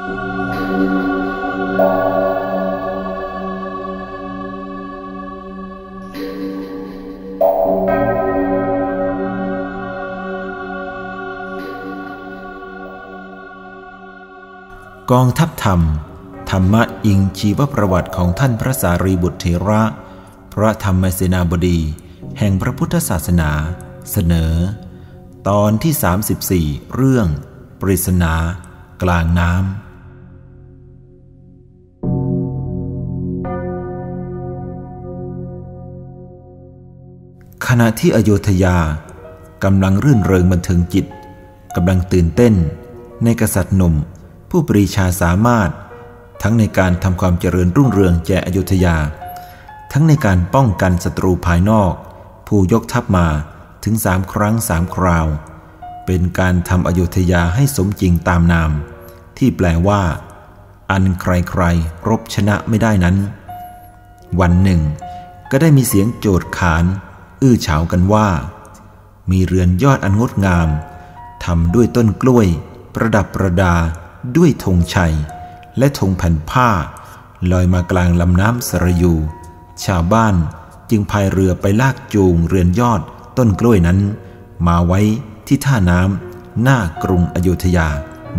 กองทัพธรรมธรรมะอิงชีวประวัติของท่านพระสารีบุตรเถระพระธรรมเสนาบดีแห่งพระพุทธศาสนาเสนอตอนที่34เรื่องปริศนากลางน้ำขณะที่อโยธยากำลังรื่นเริงบันเทิงจิตกำลังตื่นเต้นในกษัตริย์หนุ่มผู้ปรีชาสามารถทั้งในการทำความเจริญรุ่งเรืองแก่อโยธยาทั้งในการป้องกันศัตรูภายนอกผู้ยกทัพมาถึง3 ครั้ง 3 คราวเป็นการทำอโยธยาให้สมจริงตามนามที่แปลว่าอันใครๆรบชนะไม่ได้นั้นวันหนึ่งก็ได้มีเสียงโจทย์ขานอื้อฉาวกันว่ามีเรือนยอดอันงดงามทำด้วยต้นกล้วยประดับประดาด้วยธงชัยและธงแผ่นผ้าลอยมากลางลำน้ำสระยูชาวบ้านจึงพายเรือไปลากจูงเรือนยอดต้นกล้วยนั้นมาไว้ที่ท่าน้ำหน้ากรุงอโยธยา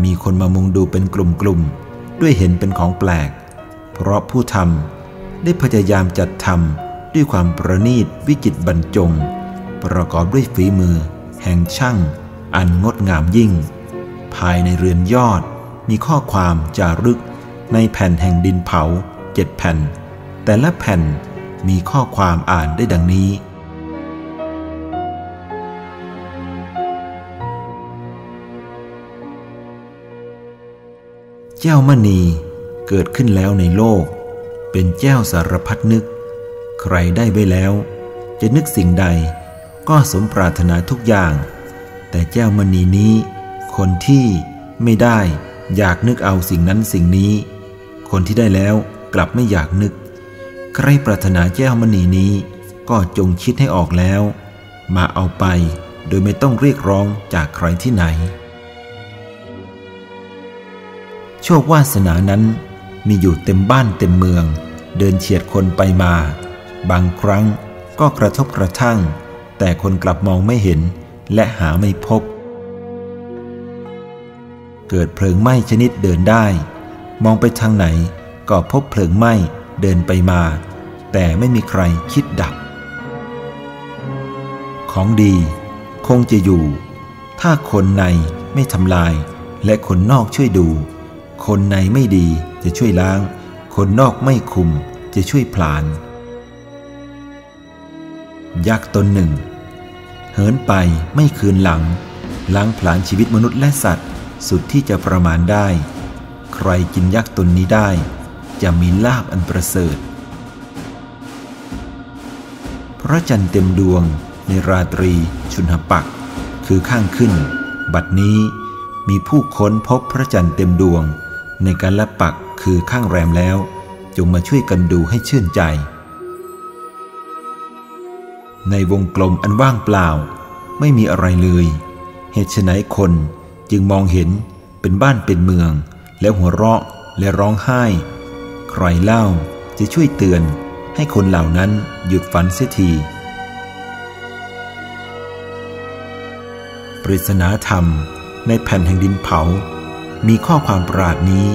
มีคนมามุงดูเป็นกลุ่มๆด้วยเห็นเป็นของแปลกเพราะผู้ทำได้พยายามจัดทำด้วยความประณีตวิจิตรบรรจงประกอบด้วยฝีมือแห่งช่างอันงดงามยิ่งภายในเรือนยอดมีข้อความจารึกในแผ่นแห่งดินเผา7 แผ่นแต่ละแผ่นมีข้อความอ่านได้ดังนี้เจ้ามณีเกิดขึ้นแล้วในโลกเป็นเจ้าสารพัดนึกใครได้ไว้แล้วจะนึกสิ่งใดก็สมปรารถนาทุกอย่างแต่แก้วมณีนี้คนที่ไม่ได้อยากนึกเอาสิ่งนั้นสิ่งนี้คนที่ได้แล้วกลับไม่อยากนึกใครปรารถนาแก้วมณีนี้ก็จงคิดให้ออกแล้วมาเอาไปโดยไม่ต้องเรียกร้องจากใครที่ไหนโชควาสนานั้นมีอยู่เต็มบ้านเต็มเมืองเดินเฉียดคนไปมาบางครั้งก็กระทบกระทั่งแต่คนกลับมองไม่เห็นและหาไม่พบเกิดเพลิงไหม้ชนิดเดินได้มองไปทางไหนก็พบเพลิงไหม้เดินไปมาแต่ไม่มีใครคิดดับของดีคงจะอยู่ถ้าคนในไม่ทำลายและคนนอกช่วยดูคนในไม่ดีจะช่วยล้างคนนอกไม่คุมจะช่วยผลาญยักษ์ตนหนึ่งเหินไปไม่คืนหลังล้างผลาญชีวิตมนุษย์และสัตว์สุดที่จะประมาณได้ใครกินยักษ์ตนนี้ได้จะมีลาภอันประเสริฐพระจันทร์เต็มดวงในราตรีชุนหปักคือข้างขึ้นบัดนี้มีผู้ค้นพบพระจันทร์เต็มดวงในกาลปักคือข้างแรมแล้วจงมาช่วยกันดูให้ชื่นใจในวงกลมอันว่างเปล่าไม่มีอะไรเลยเหตุไฉนคนจึงมองเห็นเป็นบ้านเป็นเมืองแล้วหัวเราะและร้องไห้ใครเล่าจะช่วยเตือนให้คนเหล่านั้นหยุดฝันเสียทีปริศนาธรรมในแผ่นแห่งดินเผามีข้อความประหลาดนี้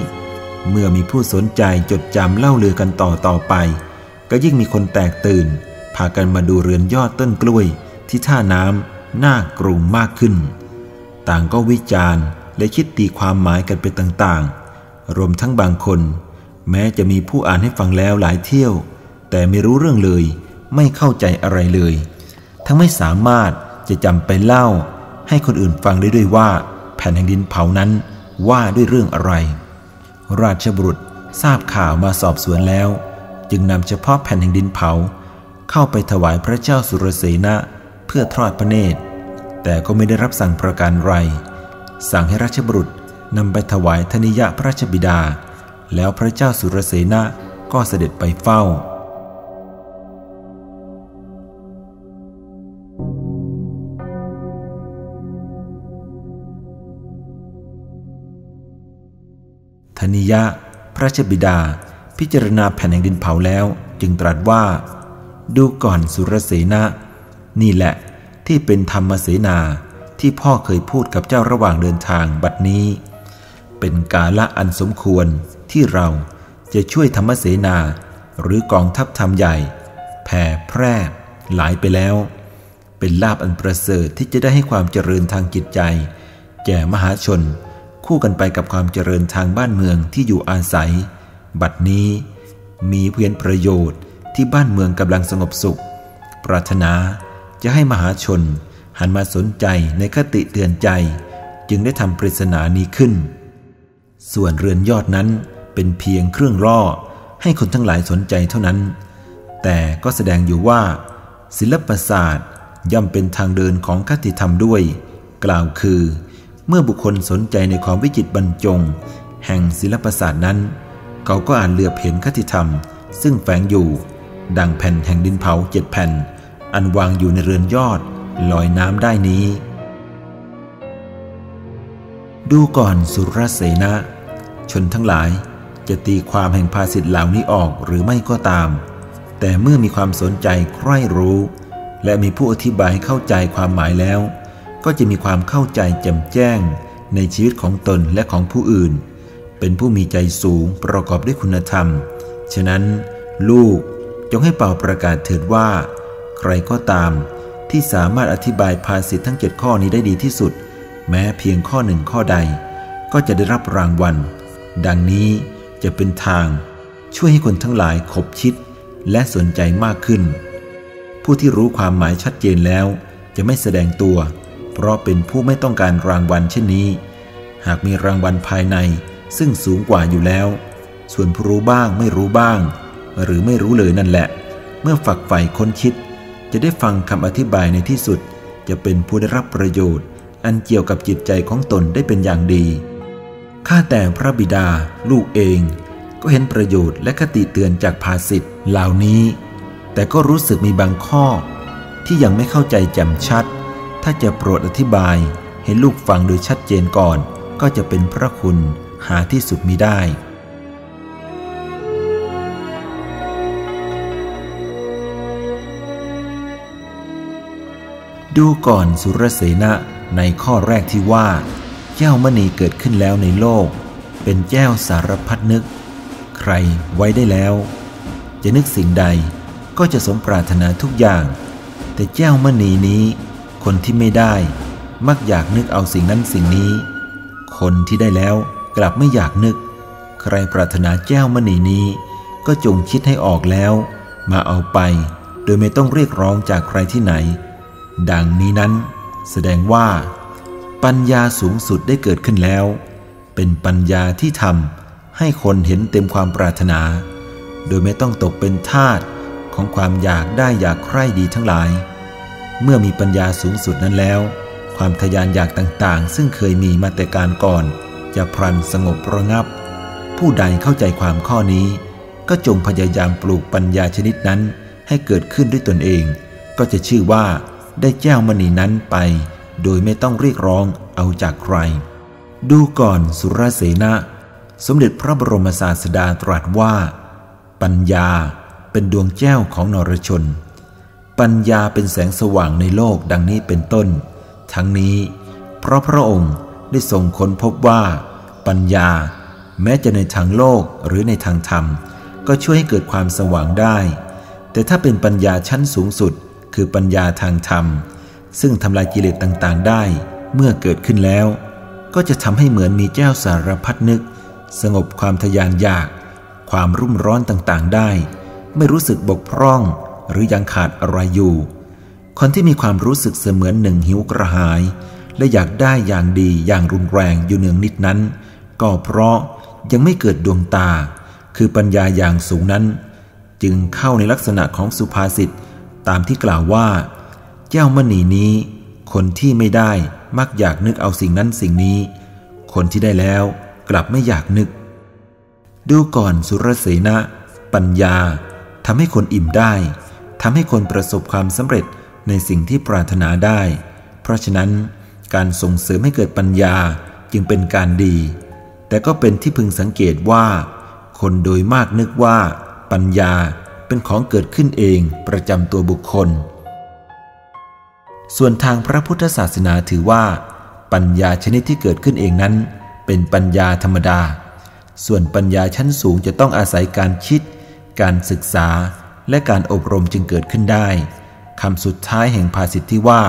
เมื่อมีผู้สนใจจดจำเล่าลือกันต่อไปก็ยิ่งมีคนแตกตื่นพากันมาดูเรือนยอดต้นกล้วยที่ท่าน้ำหน้ากรุงมากขึ้นต่างก็วิจารณ์และคิดตีความหมายกันไปต่างๆรวมทั้งบางคนแม้จะมีผู้อ่านให้ฟังแล้วหลายเที่ยวแต่ไม่รู้เรื่องเลยไม่เข้าใจอะไรเลยทั้งไม่สามารถจะจำไปเล่าให้คนอื่นฟังได้ด้วยว่าแผ่นแห่งดินเผานั้นว่าด้วยเรื่องอะไรราชบุรุษทราบข่าวมาสอบสวนแล้วจึงนำเฉพาะแผ่นแห่งดินเผาเข้าไปถวายพระเจ้าสุรเสนะเพื่อทอดพระเนตรแต่ก็ไม่ได้รับสั่งประการไรสั่งให้ราชบุรุษนำไปถวายธนิยะพระราชบิดาแล้วพระเจ้าสุรเสนะก็เสด็จไปเฝ้า ธนิยะพระราชบิดาพิจารณาแผ่นแห่งดินเผาแล้วจึงตรัสว่าดูก่อนสุรเสนะนี่แหละที่เป็นธรรมเสนาที่พ่อเคยพูดกับเจ้าระหว่างเดินทางบัดนี้เป็นกาละอันสมควรที่เราจะช่วยธรรมเสนาหรือกองทัพธรรมใหญ่แผ่แพร่หลายไปแล้วเป็นลาภอันประเสริฐที่จะได้ให้ความเจริญทางจิตใจแก่มหาชนคู่กันไปกับความเจริญทางบ้านเมืองที่อยู่อาศัยบัดนี้มีเพียรประโยชน์ที่บ้านเมืองกำลังสงบสุขปรารถนาจะให้มหาชนหันมาสนใจในคติเตือนใจจึงได้ทำปริศนานี้ขึ้นส่วนเรือนยอดนั้นเป็นเพียงเครื่องล่อให้คนทั้งหลายสนใจเท่านั้นแต่ก็แสดงอยู่ว่าศิลปศาสตร์ย่อมเป็นทางเดินของคติธรรมด้วยกล่าวคือเมื่อบุคคลสนใจในความวิจิตรบรรจงแห่งศิลปศาสตร์นั้นเขาก็อาจเหลือบเห็นคติธรรมซึ่งแฝงอยู่ดังแผ่นแห่งดินเผา7แผ่นอันวางอยู่ในเรือนยอดลอยน้ำได้นี้ดูก่อนสุรเสนะชนทั้งหลายจะตีความแห่งภาษิตเหล่านี้ออกหรือไม่ก็ตามแต่เมื่อมีความสนใจใคร่รู้และมีผู้อธิบายเข้าใจความหมายแล้วก็จะมีความเข้าใจแจ่มแจ้งในชีวิตของตนและของผู้อื่นเป็นผู้มีใจสูงประกอบด้วยคุณธรรมฉะนั้นลูกจงให้เป่าประกาศเถิดว่าใครก็ตามที่สามารถอธิบายภาษิตทั้ง7ข้อนี้ได้ดีที่สุดแม้เพียงข้อหนึ่งข้อใดก็จะได้รับรางวัลดังนี้จะเป็นทางช่วยให้คนทั้งหลายขบคิดและสนใจมากขึ้นผู้ที่รู้ความหมายชัดเจนแล้วจะไม่แสดงตัวเพราะเป็นผู้ไม่ต้องการรางวัลเช่นนี้หากมีรางวัลภายในซึ่งสูงกว่าอยู่แล้วส่วนผู้รู้บ้างไม่รู้บ้างหรือไม่รู้เลยนั่นแหละเมื่อฝักใฝ่ค้นคิดจะได้ฟังคำอธิบายในที่สุดจะเป็นผู้ได้รับประโยชน์อันเกี่ยวกับจิตใจของตนได้เป็นอย่างดีข้าแต่พระบิดาลูกเองก็เห็นประโยชน์และคติเตือนจากภาษิตเหล่านี้แต่ก็รู้สึกมีบางข้อที่ยังไม่เข้าใจแจ่มชัดถ้าจะโปรดอธิบายให้ลูกฟังโดยชัดเจนก่อนก็จะเป็นพระคุณหาที่สุดมิได้ดูก่อนสุรเสนะในข้อแรกที่ว่าแก้วมณีเกิดขึ้นแล้วในโลกเป็นแก้วสารพัดนึกใครไว้ได้แล้วจะนึกสิ่งใดก็จะสมปรารถนาทุกอย่างแต่แก้วมณีนี้คนที่ไม่ได้มักอยากนึกเอาสิ่งนั้นสิ่งนี้คนที่ได้แล้วกลับไม่อยากนึกใครปรารถนาแก้วมณีนี้ก็จงคิดให้ออกแล้วมาเอาไปโดยไม่ต้องเรียกร้องจากใครที่ไหนดังนี้นั้นแสดงว่าปัญญาสูงสุดได้เกิดขึ้นแล้วเป็นปัญญาที่ทำให้คนเห็นเต็มความปรารถนาโดยไม่ต้องตกเป็นทาสของความอยากได้อยากใคร่ดีทั้งหลายเมื่อมีปัญญาสูงสุดนั้นแล้วความทะยานอยากต่างๆซึ่งเคยมีมาแต่การก่อนจะพลันสงบระงับผู้ใดเข้าใจความข้อนี้ก็จงพยายามปลูกปัญญาชนิดนั้นให้เกิดขึ้นด้วยตนเองก็จะชื่อว่าได้แก้วมณีนั้นไปโดยไม่ต้องเรียกร้องเอาจากใครดูก่อนสุรเสนะสมเด็จพระบรมศาสดาตรัสว่าปัญญาเป็นดวงแก้วของนรชนปัญญาเป็นแสงสว่างในโลกดังนี้เป็นต้นทั้งนี้เพราะพระองค์ได้ทรงค้นพบว่าปัญญาแม้จะในทางโลกหรือในทางธรรมก็ช่วยให้เกิดความสว่างได้แต่ถ้าเป็นปัญญาชั้นสูงสุดคือปัญญาทางธรรมซึ่งทำลายกิเลสต่างๆได้เมื่อเกิดขึ้นแล้วก็จะทำให้เหมือนมีแก้วสารพัดนึกสงบความทะยานอยากความรุ่มร้อนต่างๆได้ไม่รู้สึกบกพร่องหรือยังขาดอะไรอยู่คนที่มีความรู้สึกเสมือนหนึ่งหิวกระหายและอยากได้อย่างดีอย่างรุนแรงอยู่เนืองนิดนั้นก็เพราะยังไม่เกิดดวงตาคือปัญญาอย่างสูงนั้นจึงเข้าในลักษณะของสุภาษิตตามที่กล่าวว่าแก้วมณีนี้คนที่ไม่ได้มักอยากนึกเอาสิ่งนั้นสิ่งนี้คนที่ได้แล้วกลับไม่อยากนึกดูก่อนสุรเสนะปัญญาทำให้คนอิ่มได้ทำให้คนประสบความสำเร็จในสิ่งที่ปรารถนาได้เพราะฉะนั้นการส่งเสริมให้เกิดปัญญาจึงเป็นการดี แต่ก็เป็นที่พึงสังเกตว่าคนโดยมากนึกว่าปัญญาเป็นของเกิดขึ้นเองประจำตัวบุคคลส่วนทางพระพุทธศาสนาถือว่าปัญญาชนิดที่เกิดขึ้นเองนั้นเป็นปัญญาธรรมดาส่วนปัญญาชั้นสูงจะต้องอาศัยการคิดการศึกษาและการอบรมจึงเกิดขึ้นได้คำสุดท้ายแห่งภาษิต ที่ว่า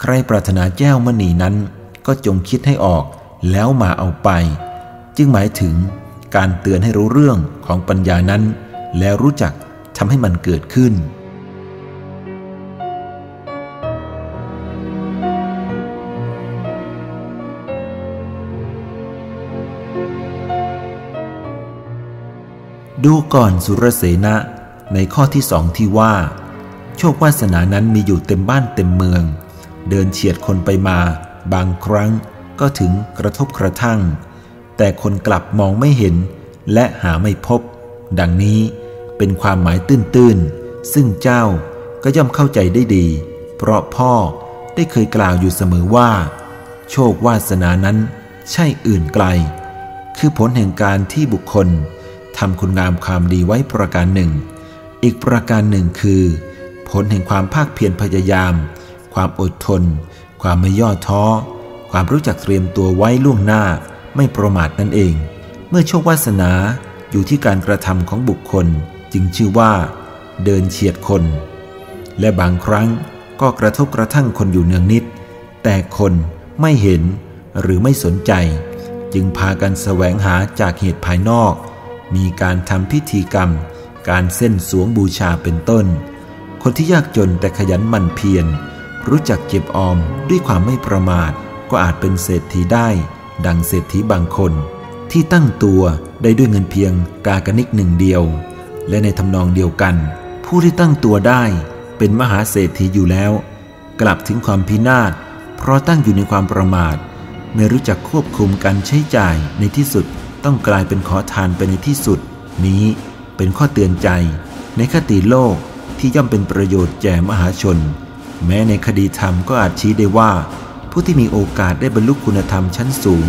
ใครปรารถนาแก้วมณีนั้นก็จงคิดให้ออกแล้วมาเอาไปจึงหมายถึงการเตือนให้รู้เรื่องของปัญญานั้นแล้วรู้จักทำให้มันเกิดขึ้นดูก่อนสุรเสนะในข้อที่สองที่ว่าโชควาสนานั้นมีอยู่เต็มบ้านเต็มเมืองเดินเฉียดคนไปมาบางครั้งก็ถึงกระทบกระทั่งแต่คนกลับมองไม่เห็นและหาไม่พบดังนี้เป็นความหมายตื้นๆซึ่งเจ้าก็ย่อมเข้าใจได้ดีเพราะพ่อได้เคยกล่าวอยู่เสมอว่าโชควาสนานั้นใช่อื่นไกลคือผลแห่งการที่บุคคลทำคุณงามความดีไว้ประการหนึ่งอีกประการหนึ่งคือผลแห่งความภาคเพียรพยายามความอดทนความไม่ย่อท้อความรู้จักเตรียมตัวไว้ล่วงหน้าไม่ประมาทนั่นเองเมื่อโชควาสนาอยู่ที่การกระทำของบุคคลจึงชื่อว่าเดินเฉียดคนและบางครั้งก็กระทบกระทั่งคนอยู่เนืองนิดแต่คนไม่เห็นหรือไม่สนใจจึงพากันแสวงหาจากเหตุภายนอกมีการทำพิธีกรรมการเส้นสวงบูชาเป็นต้นคนที่ยากจนแต่ขยันหมั่นเพียรรู้จักเก็บออมด้วยความไม่ประมาทก็อาจเป็นเศรษฐีได้ดังเศรษฐีบางคนที่ตั้งตัวได้ด้วยเงินเพียงกากนิกหนึ่งเดียวและในทำนองเดียวกันผู้ที่ตั้งตัวได้เป็นมหาเศรษฐีอยู่แล้วกลับถึงความพินาศเพราะตั้งอยู่ในความประมาทไม่รู้จักควบคุมการใช้จ่ายในที่สุดต้องกลายเป็นขอทานไปในที่สุดนี้เป็นข้อเตือนใจในคติโลกที่ย่อมเป็นประโยชน์แก่มหาชนแม้ในคดีธรรมก็อาจชี้ได้ว่าผู้ที่มีโอกาสได้บรรลุคุณธรรมชั้นสูง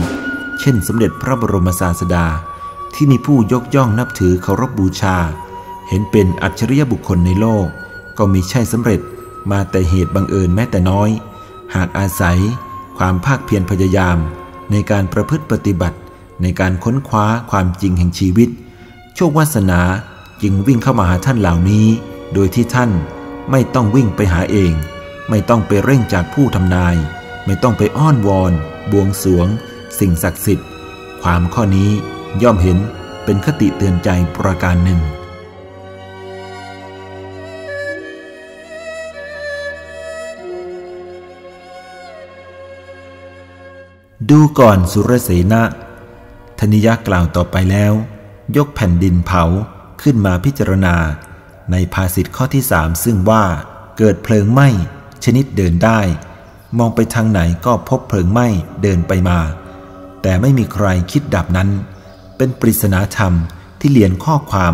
เช่นสมเด็จพระบรมศาสดาที่มีผู้ยกย่องนับถือเคารพบูชาเห็นเป็นอัจฉริยบุคคลในโลกก็มิใช่สำเร็จมาแต่เหตุบังเอิญแม้แต่น้อยหากอาศัยความภาคเพียรพยายามในการประพฤติปฏิบัติในการค้นคว้าความจริงแห่งชีวิตโชควาสนาจึงวิ่งเข้ามาหาท่านเหล่านี้โดยที่ท่านไม่ต้องวิ่งไปหาเองไม่ต้องไปเร่งจากผู้ทำนายไม่ต้องไปอ้อนวอนบวงสรวงสิ่งศักดิ์สิทธิ์ความข้อนี้ย่อมเห็นเป็นคติเตือนใจประการหนึ่งดูก่อนสุรเสนะธนิยะกล่าวต่อไปแล้วยกแผ่นดินเผาขึ้นมาพิจารณาในภาษิตข้อที่สามซึ่งว่าเกิดเพลิงไหม้ชนิดเดินได้มองไปทางไหนก็พบเพลิงไหม้เดินไปมาแต่ไม่มีใครคิดดับนั้นเป็นปริศนาธรรมที่เลียนข้อความ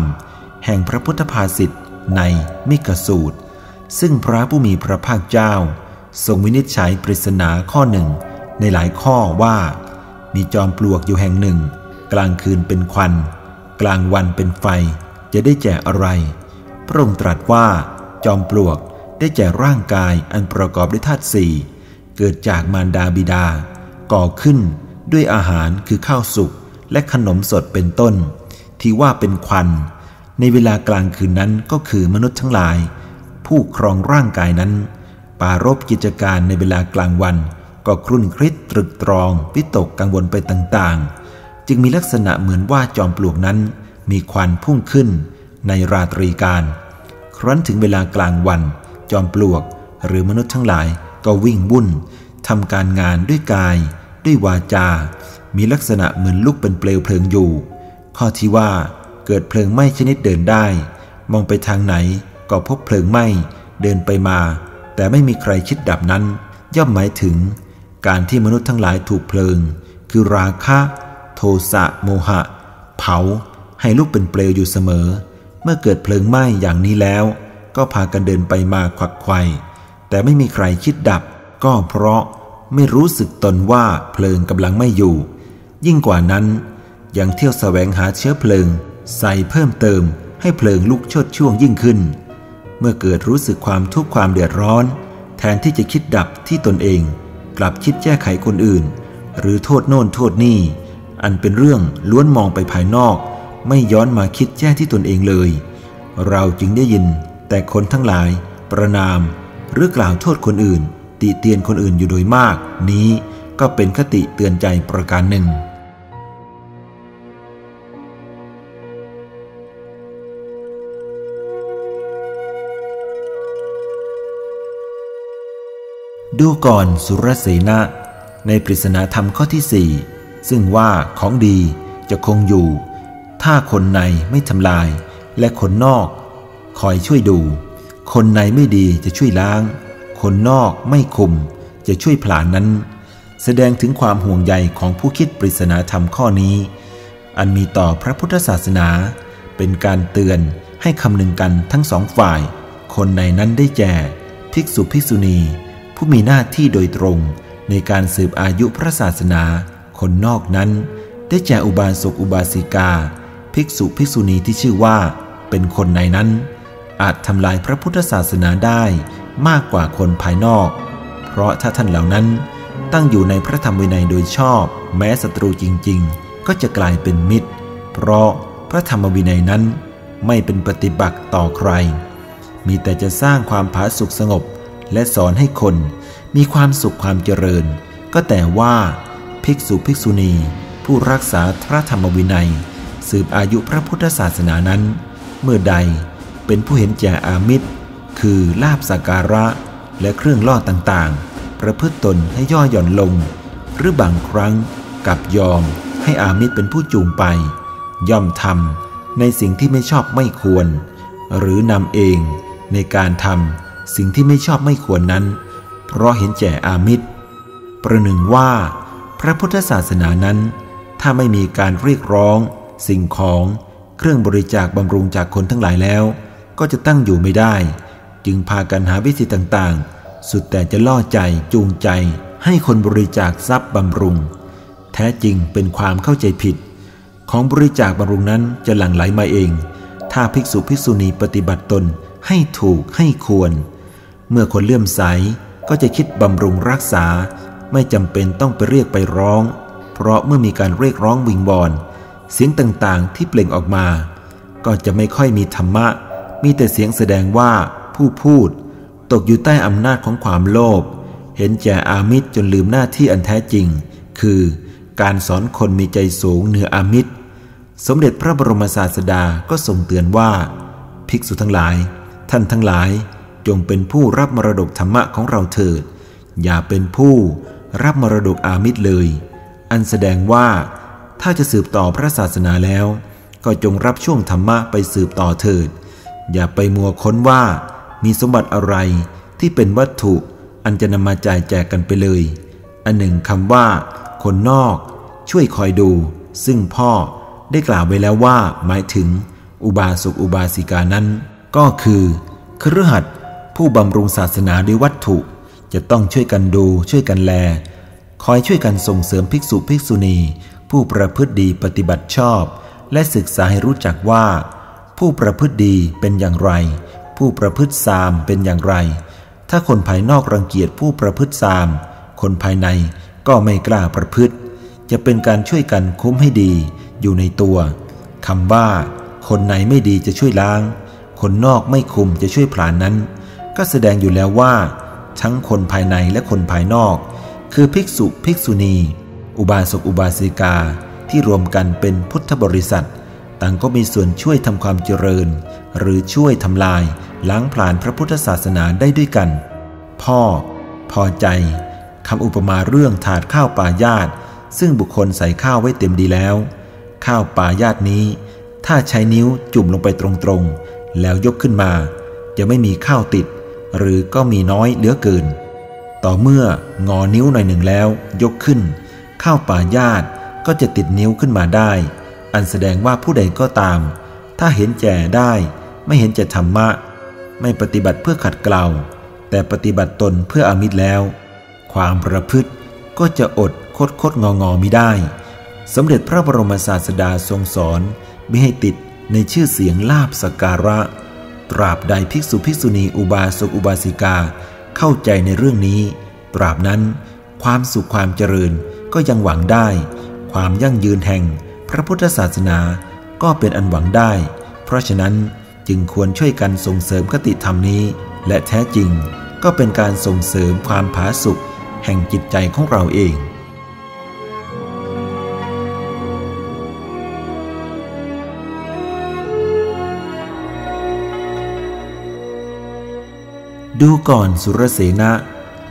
แห่งพระพุทธภาษิตในมิกสูตรซึ่งพระผู้มีพระภาคเจ้าทรงวินิจฉัยปริศนาข้อหนึ่งในหลายข้อว่ามีจอมปลวกอยู่แห่งหนึ่งกลางคืนเป็นควันกลางวันเป็นไฟจะได้แก่อะไรพระองค์ตรัสว่าจอมปลวกได้แก่ร่างกายอันประกอบด้วยธาตุสี่เกิดจากมารดาบิดาก่อขึ้นด้วยอาหารคือข้าวสุกและขนมสดเป็นต้นที่ว่าเป็นควันในเวลากลางคืนนั้นก็คือมนุษย์ทั้งหลายผู้ครองร่างกายนั้นปารภกิจการในเวลากลางวันก็ครุ่นคิดตรึกตรองวิตกกังวลไปต่างๆจึงมีลักษณะเหมือนว่าจอมปลวกนั้นมีควันพุ่งขึ้นในราตรีการครั้นถึงเวลากลางวันจอมปลวกหรือมนุษย์ทั้งหลายก็วิ่งวุ่นทำการงานด้วยกายด้วยวาจามีลักษณะเหมือนลุกเป็นเปลวเพลิงอยู่ข้อที่ว่าเกิดเพลิงไหม้ชนิดเดินได้มองไปทางไหนก็พบเพลิงไหม้เดินไปมาแต่ไม่มีใครคิดดับนั้นย่อมหมายถึงการที่มนุษย์ทั้งหลายถูกเพลิงคือราคะโทสะโมหะเผาให้ลุกเป็นเปลวอยู่เสมอเมื่อเกิดเพลิงไหม้อย่างนี้แล้วก็พากันเดินไปมาขวักไขว่แต่ไม่มีใครคิดดับก็เพราะไม่รู้สึกตนว่าเพลิงกำลังไหม้อยู่ยิ่งกว่านั้น ยังเที่ยวแสวงหาเชื้อเพลิงใส่เพิ่มเติมให้เพลิงลุกโชติช่วงยิ่งขึ้นเมื่อเกิดรู้สึกความทุกข์ความเดือดร้อนแทนที่จะคิดดับที่ตนเองกลับคิดแก้ไขคนอื่นหรือโทษโน่นโทษนี่อันเป็นเรื่องล้วนมองไปภายนอกไม่ย้อนมาคิดแก้ที่ตนเองเลยเราจึงได้ยินแต่คนทั้งหลายประณามหรือกล่าวโทษคนอื่นติเตียนคนอื่นอยู่โดยมากนี้ก็เป็นคติเตือนใจประการหนึ่งดูก่อนสุรเสนะในปริศนาธรรมข้อที่ 4ซึ่งว่าของดีจะคงอยู่ถ้าคนในไม่ทำลายและคนนอกคอยช่วยดูคนในไม่ดีจะช่วยล้างคนนอกไม่คุมจะช่วยผลาญนั้นแสดงถึงความห่วงใยของผู้คิดปริศนาธรรมข้อนี้อันมีต่อพระพุทธศาสนาเป็นการเตือนให้คำนึงกันทั้งสองฝ่ายคนในนั้นได้แก่ภิกษุภิกษุณีผู้มีหน้าที่โดยตรงในการสืบอายุพระศาสนาคนนอกนั้นได้แก่อุบาสกอุบาสิกาภิกษุภิกษุณีที่ชื่อว่าเป็นคนในนั้นอาจทำลายพระพุทธศาสนาได้มากกว่าคนภายนอกเพราะถ้าท่านเหล่านั้นตั้งอยู่ในพระธรรมวินัยโดยชอบแม้ศัตรูจริงๆก็จะกลายเป็นมิตรเพราะพระธรรมวินัยนั้นไม่เป็นปฏิบัติต่อใครมีแต่จะสร้างความผาสุกสงบและสอนให้คนมีความสุขความเจริญก็แต่ว่าภิกษุภิกษุณีผู้รักษาพระธรรมวินัยสืบอายุพระพุทธศาสนานั้นเมื่อใดเป็นผู้เห็นแก่อามิตรคือลาภสักการะและเครื่องล่อต่างๆประพฤติตนให้ย่อหย่อนลงหรือบางครั้งกับยอมให้อามิตรเป็นผู้จูงไปย่อมทำในสิ่งที่ไม่ชอบไม่ควรหรือนำเองในการทำสิ่งที่ไม่ชอบไม่ควรนั้นเพราะเห็นแก่อามิตรประหนึ่งว่าพระพุทธศาสนานั้นถ้าไม่มีการเรียกร้องสิ่งของเครื่องบริจาคบำรุงจากคนทั้งหลายแล้วก็จะตั้งอยู่ไม่ได้จึงพากันหาวิธีต่างๆสุดแต่จะล่อใจจูงใจให้คนบริจาคทรัพย์บำรุงแท้จริงเป็นความเข้าใจผิดของบริจาคบำรุงนั้นจะหลั่งไหลมาเองถ้าภิกษุภิกษุณีปฏิบัติตนให้ถูกให้ควรเมื่อคนเลื่อมใสก็จะคิดบำรุงรักษาไม่จำเป็นต้องไปเรียกไปร้องเพราะเมื่อมีการเรียกร้องวิงวอนเสียงต่างๆที่เปล่งออกมาก็จะไม่ค่อยมีธรรมะมีแต่เสียงแสดงว่าผู้พูดตกอยู่ใต้อำนาจของความโลภเห็นแก่อามิตรจนลืมหน้าที่อันแท้จริงคือการสอนคนมีใจสูงเหนืออามิตรสมเด็จพระบรมศาสดาก็ทรงเตือนว่าภิกษุทั้งหลายท่านทั้งหลายจงเป็นผู้รับมรดกธรรมะของเราเถิดอย่าเป็นผู้รับมรดกอามิตรเลยอันแสดงว่าถ้าจะสืบต่อพระศาสนาแล้วก็จงรับช่วงธรรมะไปสืบต่อเถิดอย่าไปมัวค้นว่ามีสมบัติอะไรที่เป็นวัตถุอันจะนำมาจ่ายแจกกันไปเลยอันหนึ่งคำว่าคนนอกช่วยคอยดูซึ่งพ่อได้กล่าวไว้แล้วว่าหมายถึงอุบาสกอุบาสิกานั้นก็คือคฤหัสถ์ผู้บำรุงศาสนาด้วยวัตถุจะต้องช่วยกันดูช่วยกันแลคอยช่วยกันส่งเสริมภิกษุภิกษุณีผู้ประพฤติดีปฏิบัติชอบและศึกษาให้รู้จักว่าผู้ประพฤติดีเป็นอย่างไรผู้ประพฤติซามเป็นอย่างไรถ้าคนภายนอกรังเกียจผู้ประพฤติซามคนภายในก็ไม่กล้าประพฤติจะเป็นการช่วยกันคุ้มให้ดีอยู่ในตัวคำว่าคนในไม่ดีจะช่วยล้างคนนอกไม่คุมจะช่วยผลาญนั้นก็แสดงอยู่แล้วว่าทั้งคนภายในและคนภายนอกคือภิกษุภิกษุณีอุบาสกอุบาสิกาที่รวมกันเป็นพุทธบริษัทต่างก็มีส่วนช่วยทำความเจริญหรือช่วยทำลายล้างผลาญพระพุทธศาสนาได้ด้วยกันพ่อพอใจคำอุปมาเรื่องถาดข้าวป่าญาติซึ่งบุคคลใส่ข้าวไว้เต็มดีแล้วข้าวป่าญาตินี้ถ้าใช้นิ้วจุ่มลงไปตรงๆแล้วยกขึ้นมาจะไม่มีข้าวติดหรือก็มีน้อยเหลือเกินต่อเมื่องอนิ้วหน่อยหนึ่งแล้วยกขึ้นข้าวป่าญาติก็จะติดนิ้วขึ้นมาได้อันแสดงว่าผู้ใดก็ตามถ้าเห็นแก่ได้ไม่เห็นแก่ธรรมะไม่ปฏิบัติเพื่อขัดเกลาแต่ปฏิบัติตนเพื่ออามิตรแล้วความประพฤติก็จะอดคดงอมิได้ สมเด็จพระบรมศาสดาทรงสอนไม่ให้ติดในชื่อเสียงลาภสักการะตราบใดภิกษุภิกษุณีอุบาสกอุบาสิกาเข้าใจในเรื่องนี้ตราบนั้นความสุขความเจริญก็ยังหวังได้ความยั่งยืนแห่งพระพุทธศาสนาก็เป็นอันหวังได้เพราะฉะนั้นจึงควรช่วยกันส่งเสริมคติธรรมนี้และแท้จริงก็เป็นการส่งเสริมความผาสุกแห่งจิตใจของเราเองดูก่อนสุรเสนะ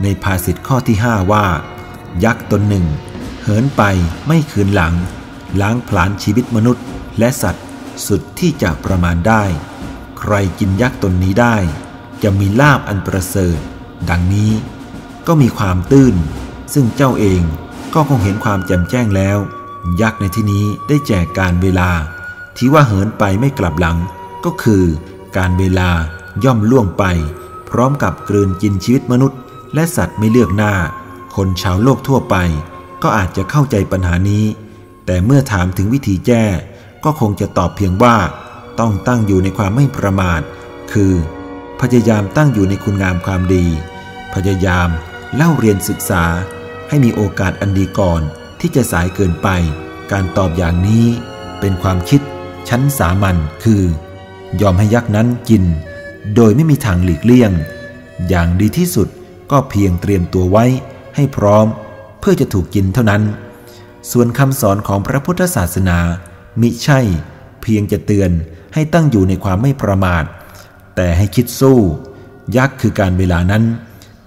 ในภาษิตข้อที่5ว่ายักษ์ตนหนึ่งเหินไปไม่คืนหลังล้างผลาญชีวิตมนุษย์และสัตว์สุดที่จะประมาณได้ใครกินยักษ์ตนนี้ได้จะมีลาภอันประเสริฐดังนี้ก็มีความตื้นซึ่งเจ้าเองก็คงเห็นความแจ่มแจ้งแล้วยักษ์ในที่นี้ได้แจกการเวลาที่ว่าเหินไปไม่กลับหลังก็คือการเวลาย่อมล่วงไปพร้อมกับกลืนกินชีวิตมนุษย์และสัตว์ไม่เลือกหน้าคนชาวโลกทั่วไปก็อาจจะเข้าใจปัญหานี้แต่เมื่อถามถึงวิธีแก้ก็คงจะตอบเพียงว่าต้องตั้งอยู่ในความไม่ประมาทคือพยายามตั้งอยู่ในคุณงามความดีพยายามเล่าเรียนศึกษาให้มีโอกาสอันดีก่อนที่จะสายเกินไปการตอบอย่างนี้เป็นความคิดชั้นสามัญคือยอมให้ยักษ์นั้นกินโดยไม่มีทางหลีกเลี่ยงอย่างดีที่สุดก็เพียงเตรียมตัวไว้ให้พร้อมเพื่อจะถูกกินเท่านั้นส่วนคำสอนของพระพุทธศาสนามิใช่เพียงจะเตือนให้ตั้งอยู่ในความไม่ประมาทแต่ให้คิดสู้ยักษ์คือการเวลานั้น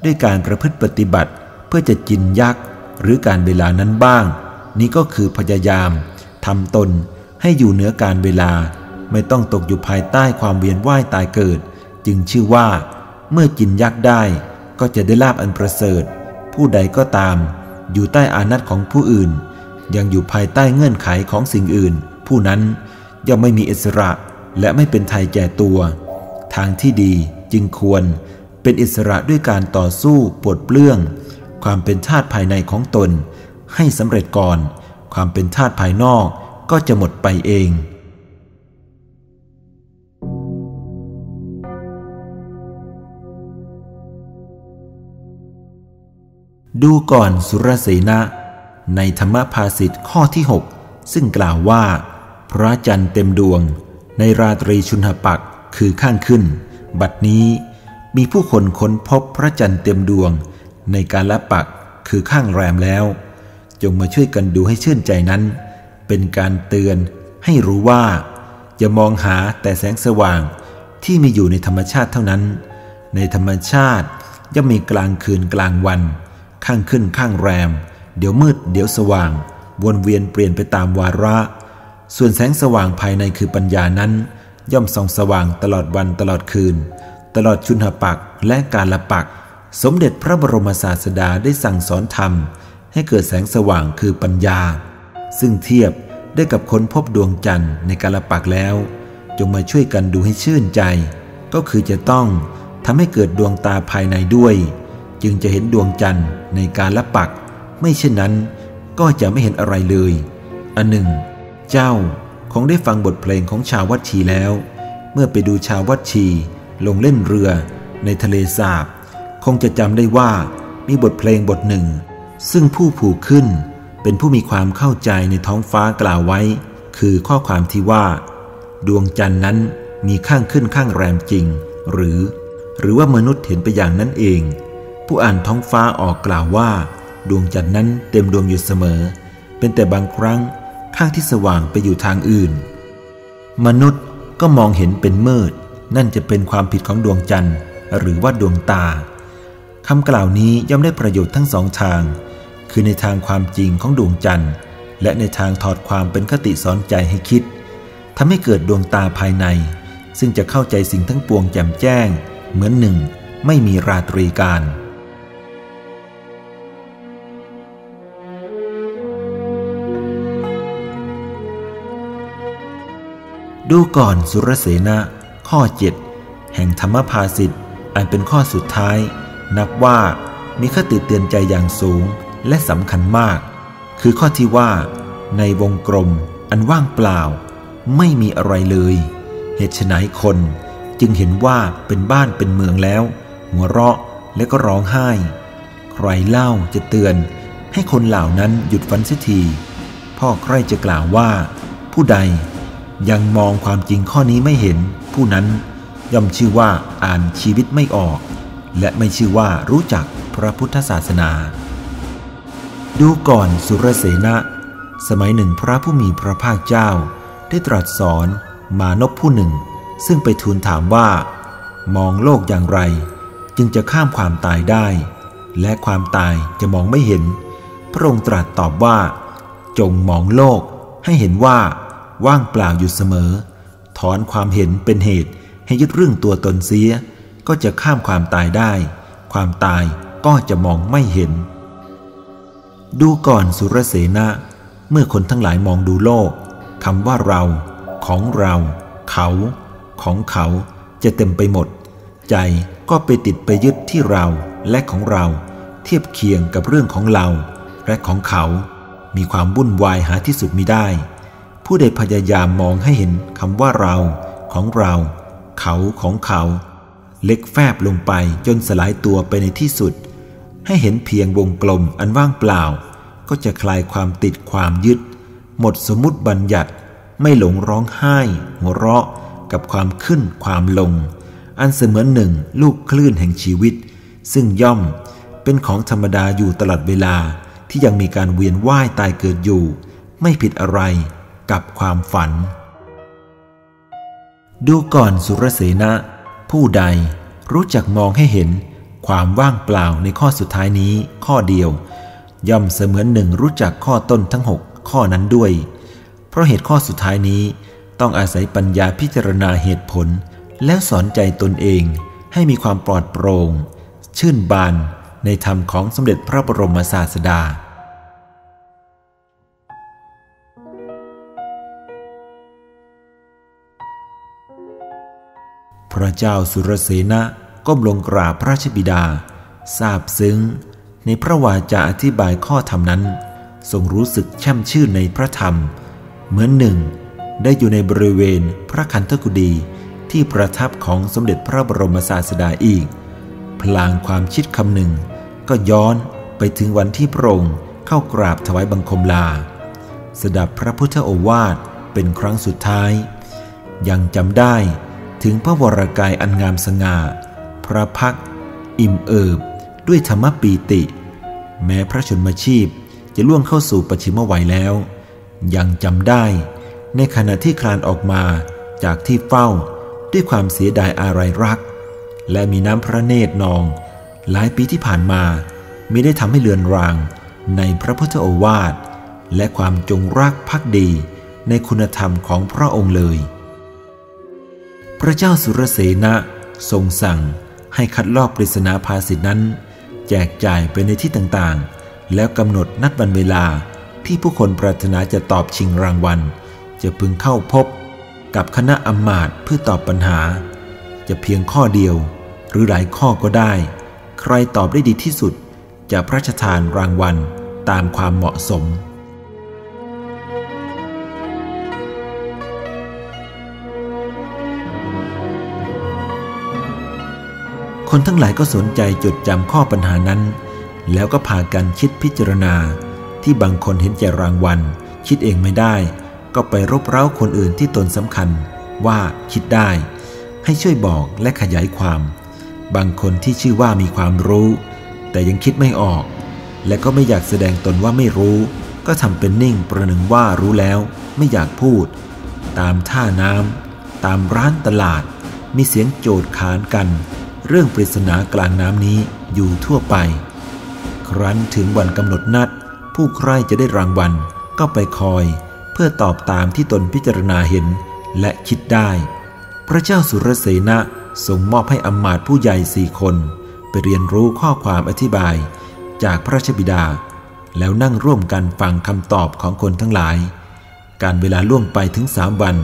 ด้วยการประพฤติปฏิบัติเพื่อจะกินยักษ์หรือการเวลานั้นบ้างนี่ก็คือพยายามทำตนให้อยู่เหนือการเวลาไม่ต้องตกอยู่ภายใต้ความเวียนว่ายตายเกิดจึงชื่อว่าเมื่อกินยักษ์ได้ก็จะได้ลาภอันประเสริฐผู้ใดก็ตามอยู่ใต้อานัตของผู้อื่นยังอยู่ภายใต้เงื่อนไขของสิ่งอื่นผู้นั้นย่อมไม่มีอิสระและไม่เป็นไทยแก่ตัวทางที่ดีจึงควรเป็นอิสระด้วยการต่อสู้ปลดเปลื้องความเป็นธาตุภายในของตนให้สำเร็จก่อนความเป็นธาตุภายนอกก็จะหมดไปเองดูก่อนสุรเสนะในธรรมภาษิตข้อที่6ซึ่งกล่าวว่าพระจันทร์เต็มดวงในราตรีชุนหปักษ์คือข้างขึ้นบัดนี้มีผู้คนค้นพบพระจันทร์เต็มดวงในกาลปักษ์คือข้างแรมแล้วจงมาช่วยกันดูให้ชื่นใจนั้นเป็นการเตือนให้รู้ว่าอย่ามองหาแต่แสงสว่างที่มีอยู่ในธรรมชาติเท่านั้นในธรรมชาติย่อมมีกลางคืนกลางวันข้างขึ้นข้างแรมเดี๋ยวมืดเดี๋ยวสว่างวนเวียนเปลี่ยนไปตามวาระส่วนแสงสว่างภายในคือปัญญานั้นย่อมส่องสว่างตลอดวันตลอดคืนตลอดชุนหปักษ์และกาลปักษ์สมเด็จพระบรมศาสดาได้สั่งสอนธรรมให้เกิดแสงสว่างคือปัญญาซึ่งเทียบได้กับค้นพบดวงจันทร์ในกาลปักษ์แล้วจงมาช่วยกันดูให้ชื่นใจก็คือจะต้องทำให้เกิดดวงตาภายในด้วยจึงจะเห็นดวงจันทร์ในกาลปักษ์ไม่เช่นนั้นก็จะไม่เห็นอะไรเลยอันหนึ่งเจ้าคงได้ฟังบทเพลงของชาววัดชีแล้วเมื่อไปดูชาววัดชีลงเล่นเรือในทะเลสาบคงจะจำได้ว่ามีบทเพลงบทหนึ่งซึ่งผู้ผูกขึ้นเป็นผู้มีความเข้าใจในท้องฟ้ากล่าวไว้คือข้อความที่ว่าดวงจันทร์นั้นมีข้างขึ้นข้างแรมจริงหรือว่ามนุษย์เห็นไปอย่างนั้นเองผู้อ่านท้องฟ้าออกกล่าวว่าดวงจันทร์นั้นเต็มดวงอยู่เสมอเป็นแต่บางครั้งข้างที่สว่างไปอยู่ทางอื่นมนุษย์ก็มองเห็นเป็นมืดนั่นจะเป็นความผิดของดวงจันทร์หรือว่าดวงตาคำกล่าวนี้ย่อมได้ประโยชน์ทั้งสองทางคือในทางความจริงของดวงจันทร์และในทางถอดความเป็นคติสอนใจให้คิดทำให้เกิดดวงตาภายในซึ่งจะเข้าใจสิ่งทั้งปวงแจ่มแจ้งเหมือนหนึ่งไม่มีราตรีการดูก่อนสุรเสนะข้อ7แห่งธรรมภาษิตอันเป็นข้อสุดท้ายนับว่ามีคติเตือนใจอย่างสูงและสำคัญมากคือข้อที่ว่า ในวงกลมอันว่างเปล่าไม่มีอะไรเลยเหตุไฉนคนจึงเห็นว่าเป็นบ้านเป็นเมืองแล้วหัวเราะและก็ร้องไห้ใครเล่าจะเตือนให้คนเหล่านั้นหยุดฝันเสียทีพ่อใคร่จะกล่าวว่าผู้ใดยังมองความจริงข้อนี้ไม่เห็นผู้นั้นย่อมชื่อว่าอ่านชีวิตไม่ออกและไม่ชื่อว่ารู้จักพระพุทธศาสนาดูก่อนสุรเสนะสมัยหนึ่งพระผู้มีพระภาคเจ้าได้ตรัสสอนมานพผู้หนึ่งซึ่งไปทูลถามว่ามองโลกอย่างไรจึงจะข้ามความตายได้และความตายจะมองไม่เห็นพระองค์ตรัสตอบว่าจงมองโลกให้เห็นว่าว่างเปล่าอยู่เสมอถอนความเห็นเป็นเหตุให้ยึดเรื่องตัวตนเสียก็จะข้ามความตายได้ความตายก็จะมองไม่เห็นดูก่อนสุรเสนะเมื่อคนทั้งหลายมองดูโลกคำว่าเราของเราเขาของเขาจะเต็มไปหมดใจก็ไปติดไปยึดที่เราและของเราเทียบเคียงกับเรื่องของเราและของเขามีความวุ่นวายหาที่สุดมิได้ผู้ใดพยายามมองให้เห็นคำว่าเราของเราเขาของเขาเล็กแฟบลงไปจนสลายตัวไปในที่สุดให้เห็นเพียงวงกลมอันว่างเปล่าก็จะคลายความติดความยึดหมดสมมุติบัญญัติไม่หลงร้องไห้หัวเราะกับความขึ้นความลงอันเสมือนหนึ่งลูกคลื่นแห่งชีวิตซึ่งย่อมเป็นของธรรมดาอยู่ตลอดเวลาที่ยังมีการเวียนว่ายตายเกิดอยู่ไม่ผิดอะไรกับความฝันดูก่อนสุรเสนะผู้ใดรู้จักมองให้เห็นความว่างเปล่าในข้อสุดท้ายนี้ข้อเดียวย่อมเสมือนหนึ่งรู้จักข้อต้นทั้ง6ข้อนั้นด้วยเพราะเหตุข้อสุดท้ายนี้ต้องอาศัยปัญญาพิจารณาเหตุผลแล้วสอนใจตนเองให้มีความปลอดโปร่งชื่นบานในธรรมของสมเด็จพระบรมศาสดาพระเจ้าสุรเสนะก้มลงกราบพระราชบิดาซาบซึ้งในพระวาจาอธิบายข้อธรรมนั้นทรงรู้สึกแช่มชื่นในพระธรรมเหมือนหนึ่งได้อยู่ในบริเวณพระคันธกุฎีที่ประทับของสมเด็จพระบรมศาสดาอีกพลางความคิดคำหนึ่งก็ย้อนไปถึงวันที่พระองค์เข้ากราบถวายบังคมลาสดับพระพุทธโอวาทเป็นครั้งสุดท้ายยังจำได้ถึงพระวรกายอันงามสง่าพระพักตร์อิ่มเอิบด้วยธรรมปีติแม้พระชนมชีพจะล่วงเข้าสู่ปัจฉิมวัยแล้วยังจำได้ในขณะที่คลานออกมาจากที่เฝ้าด้วยความเสียดายอาลัยรักและมีน้ำพระเนตรนองหลายปีที่ผ่านมามิได้ทำให้เลือนรางในพระพุทธโอวาทและความจงรักภักดีในคุณธรรมของพระองค์เลยพระเจ้าสุรเสนะทรงสั่งให้คัดลอกปริศนาภาษิตนั้นแจกจ่ายไปในที่ต่างๆแล้วกำหนดนัดวันเวลาที่ผู้คนปรารถนาจะตอบชิงรางวัลจะพึงเข้าพบกับคณะอำมาตย์เพื่อตอบปัญหาจะเพียงข้อเดียวหรือหลายข้อก็ได้ใครตอบได้ดีที่สุดจะพระราชทานรางวัลตามความเหมาะสมคนทั้งหลายก็สนใจจดจำข้อปัญหานั้นแล้วก็พากันคิดพิจารณาที่บางคนเห็นแก่รางวัลคิดเองไม่ได้ก็ไปรบเร้าคนอื่นที่ตนสำคัญว่าคิดได้ให้ช่วยบอกและขยายความบางคนที่ชื่อว่ามีความรู้แต่ยังคิดไม่ออกและก็ไม่อยากแสดงตนว่าไม่รู้ก็ทำเป็นนิ่งประหนึ่งว่ารู้แล้วไม่อยากพูดตามท่าน้ำตามร้านตลาดมีเสียงโจทย์ขานกันเรื่องปริศนากลางน้ำนี้อยู่ทั่วไปครั้นถึงวันกำหนดนัดผู้ใคร่จะได้รางวัลก็ไปคอยเพื่อตอบตามที่ตนพิจารณาเห็นและคิดได้พระเจ้าสุรเสนะทรงมอบให้อำมาตย์ผู้ใหญ่4 คนไปเรียนรู้ข้อความอธิบายจากพระราชบิดาแล้วนั่งร่วมกันฟังคำตอบของคนทั้งหลายการเวลาล่วงไปถึง3 วัน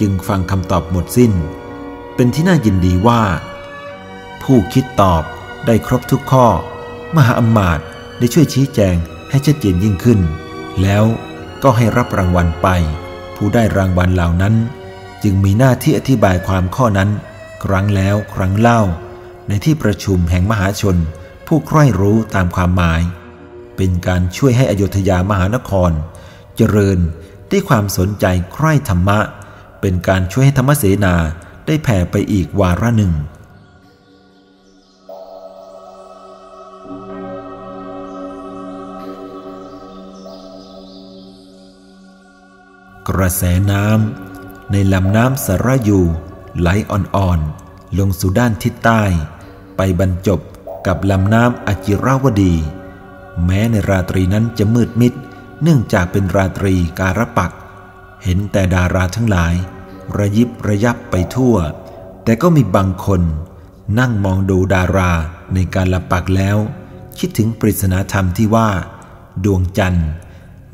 จึงฟังคำตอบหมดสิ้นเป็นที่น่ายินดีว่าผู้คิดตอบได้ครบทุกข้อมหาอำมาตย์ได้ช่วยชี้แจงให้ชัดเจนยิ่งขึ้นแล้ว ก็ให้รับรางวัลไปผู้ได้รางวัลเหล่านั้นจึงมีหน้าที่อธิบายความข้อนั้นครั้งแล้วครั้งเล่าในที่ประชุมแห่งมหาชนผู้ใคร่รู้ตามความหมายเป็นการช่วยให้อโยธยามหานครเจริญด้วยความสนใจใคร่ธรรมะเป็นการช่วยให้ธรรมเสนาได้แผ่ไปอีกวาระหนึ่งกระแสน้ำในลำน้ำสระยูไหลอ่อนๆลงสู่ด้านทิศใต้ไปบรรจบกับลำน้ำอจิราวดีแม้ในราตรีนั้นจะมืดมิดเนื่องจากเป็นราตรีการปักษ์เห็นแต่ดาราทั้งหลายระยิบระยับไปทั่วแต่ก็มีบางคนนั่งมองดูดาราในการละปักษ์แล้วคิดถึงปริศนาธรรมที่ว่าดวงจันทร์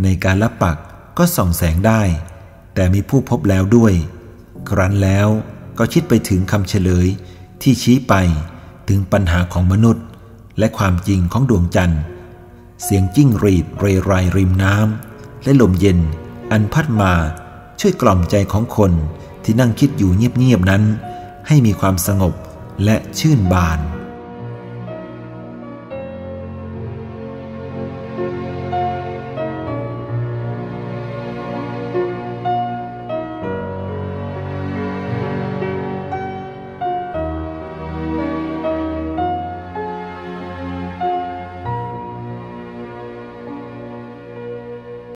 ในการละปักษ์ก็ส่องแสงได้แต่มีผู้พบแล้วด้วยครั้นแล้วก็คิดไปถึงคำเฉลยที่ชี้ไปถึงปัญหาของมนุษย์และความจริงของดวงจันทร์เสียงจิ้งหรีดเรไรริมน้ำและลมเย็นอันพัดมาช่วยกล่อมใจของคนที่นั่งคิดอยู่เงียบๆนั้นให้มีความสงบและชื่นบาน